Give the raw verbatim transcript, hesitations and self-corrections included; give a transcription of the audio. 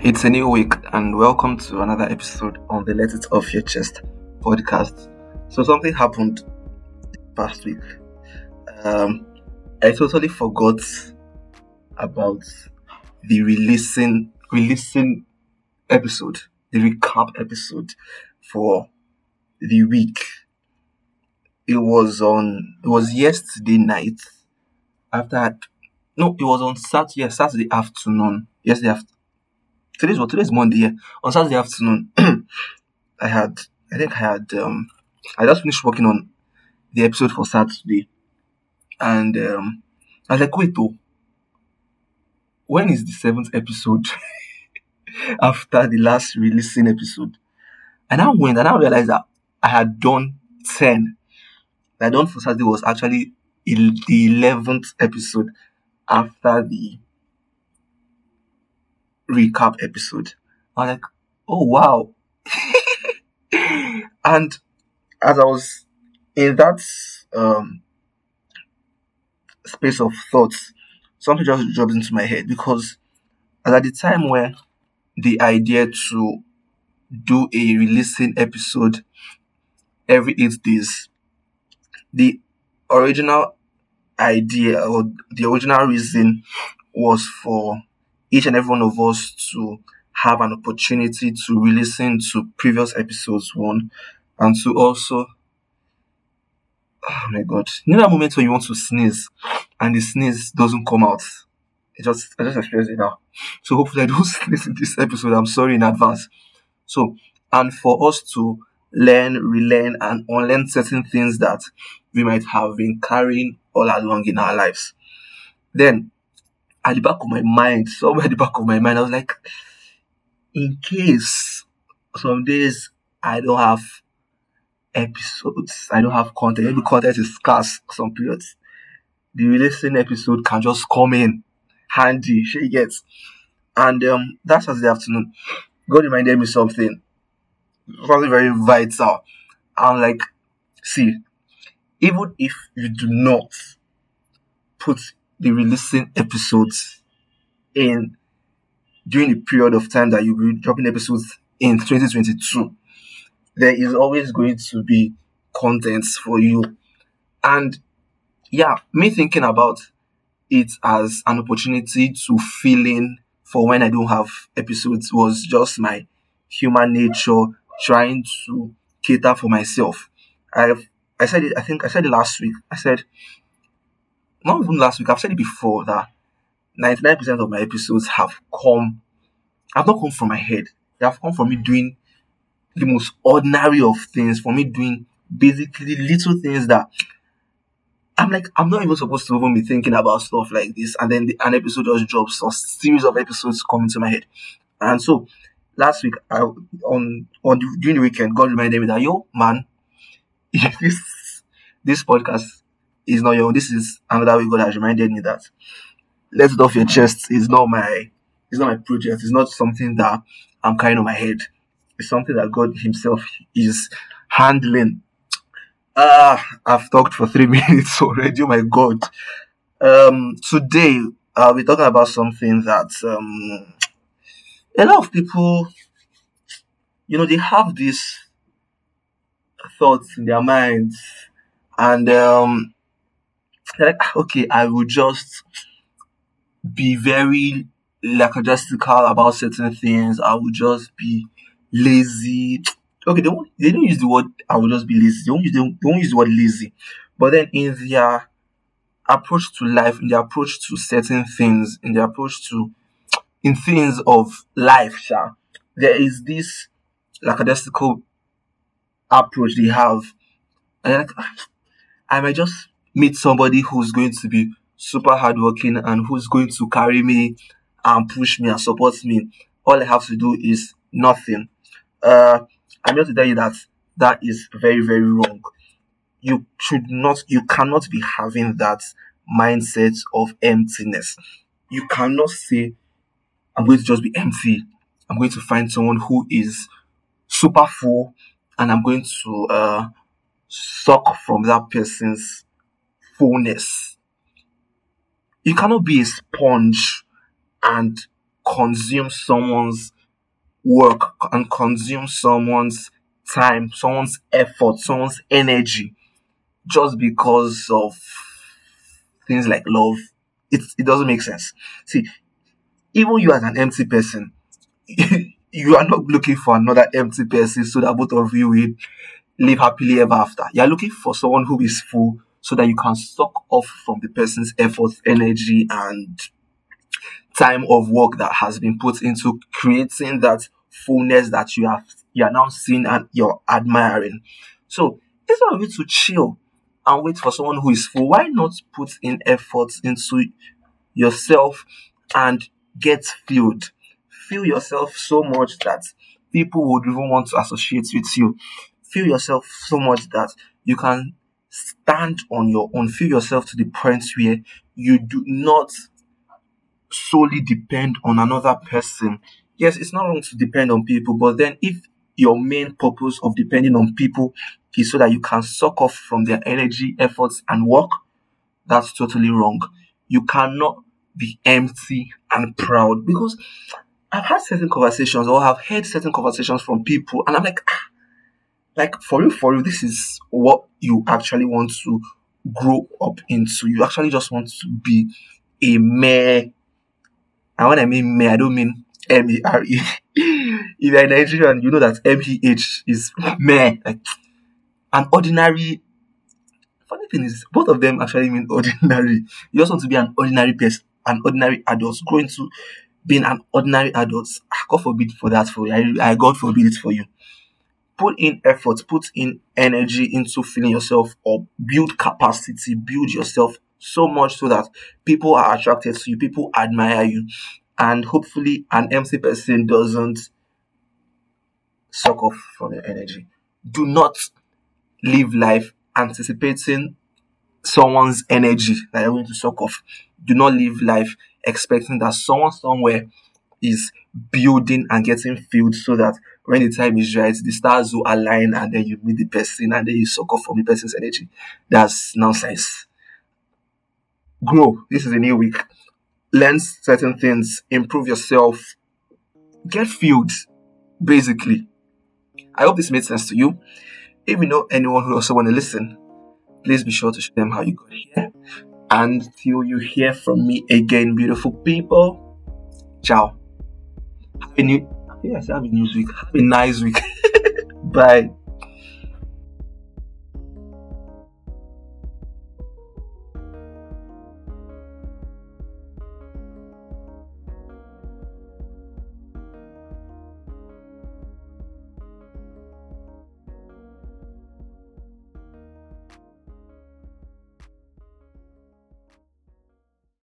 It's a new week and welcome to another episode on the Let It Off Your Chest podcast. So something happened past week. Um, I totally forgot about the releasing releasing episode, the recap episode for the week. It was on it was yesterday night after no, it was on Saturday yeah, Saturday afternoon. Yesterday afternoon. Today's what? Today's Monday. Yeah. On Saturday afternoon, I had, I think I had, um, I just finished working on the episode for Saturday, and um, I was like, wait, oh, when is the seventh episode after the last releasing episode? And I went and I realized that I had done ten. That I done for Saturday was actually el- the eleventh episode after the recap episode. I'm like, oh wow. And as I was in that um space of thoughts, something just dropped into my head, because at the time where the idea to do a releasing episode every eight days, the original idea or the original reason was for each and every one of us to have an opportunity to re-listen to previous episodes one, and to also, oh my God, you know that moment when you want to sneeze and the sneeze doesn't come out? It just, I just experienced it now. So hopefully I don't sneeze in this episode. I'm sorry in advance. So, and for us to learn, relearn, and unlearn certain things that we might have been carrying all along in our lives. Then, at the back of my mind, somewhere at the back of my mind, I was like, in case some days I don't have episodes, I don't have content, maybe content is scarce some periods, the releasing episode can just come in handy, she gets. And um, that Saturday afternoon, God reminded me something, something very vital. I'm like, see, even if you do not put the releasing episodes in during the period of time that you'll be dropping episodes in twenty twenty-two, there is always going to be contents for you. And yeah, me thinking about it as an opportunity to fill in for when I don't have episodes was just my human nature trying to cater for myself. I've I said it I think I said it last week. I said Not even last week, I've said it before that ninety-nine percent of my episodes have come, have not come from my head. They have come from me doing the most ordinary of things, from me doing basically little things that I'm like, I'm not even supposed to even be thinking about stuff like this. And then the, an episode just drops, or series of episodes come into my head. And so last week, I, on, on the, during the weekend, God reminded me that, yo, man, this, this podcast is not your own. This is another way God has reminded me that Let It Off Your Chest is not my it's not my project. It's not something that I'm carrying on my head. It's something that God himself is handling. Ah, I've talked for three minutes already. Oh my God. Um, today I'll be talking about something that um, a lot of people, you know, they have these thoughts in their minds, and um like, okay, I will just be very lackadaisical about certain things. I will just be lazy. Okay, they don't, they don't use the word I will just be lazy. They don't, use, they, don't, they don't use the word lazy. But then in their approach to life, in their approach to certain things, in their approach to, in things of life, there is this lackadaisical approach they have. And like, I might just meet somebody who's going to be super hardworking and who's going to carry me and push me and support me. All I have to do is nothing. Uh, I'm here to tell you that that is very, very wrong. You should not, you cannot be having that mindset of emptiness. You cannot say, I'm going to just be empty. I'm going to find someone who is super full and I'm going to uh, suck from that person's fullness. You cannot be a sponge and consume someone's work and consume someone's time, someone's effort, someone's energy, just because of things like love. It it doesn't make sense. See, even you as an empty person, you are not looking for another empty person so that both of you will live happily ever after. You are looking for someone who is full so that you can suck off from the person's efforts, energy, and time of work that has been put into creating that fullness that you have you are now seeing and you're admiring. So instead of you to chill and wait for someone who is full, why not put in efforts into yourself and get filled? Fill yourself so much that people would even want to associate with you. Fill yourself so much that you can stand on your own. Fill yourself to the point where you do not solely depend on another person. Yes, it's not wrong to depend on people, but then if your main purpose of depending on people is so that you can suck off from their energy, efforts, and work, that's totally wrong. You cannot be empty and proud, because I've had certain conversations or I've heard certain conversations from people, and I'm like, ah, like for you, for you, this is what you actually want to grow up into. You actually just want to be a mayor. And when I mean mayor, I don't mean M E R E. If you're a Nigerian, you know that M E H is mayor. Like, an ordinary... Funny thing is, both of them actually mean ordinary. You just want to be an ordinary person, an ordinary adult, growing to being an ordinary adult. God forbid for that for you. I, I God forbid it for you. Put in effort, put in energy into filling yourself up, build capacity, build yourself so much so that people are attracted to you, people admire you, and hopefully an empty person doesn't suck off from your energy. Do not live life anticipating someone's energy that you're going to suck off. Do not live life expecting that someone somewhere is building and getting filled so that when the time is right, the stars will align and then you meet the person and then you suck off from the person's energy. That's nonsense. Grow. This is a new week. Learn certain things. Improve yourself. Get filled, basically. I hope this made sense to you. If you know anyone who also want to listen, please be sure to show them how you got here. And till you hear from me again, beautiful people, ciao. Have a new... Yes, have a nice week. Have a nice week. Bye.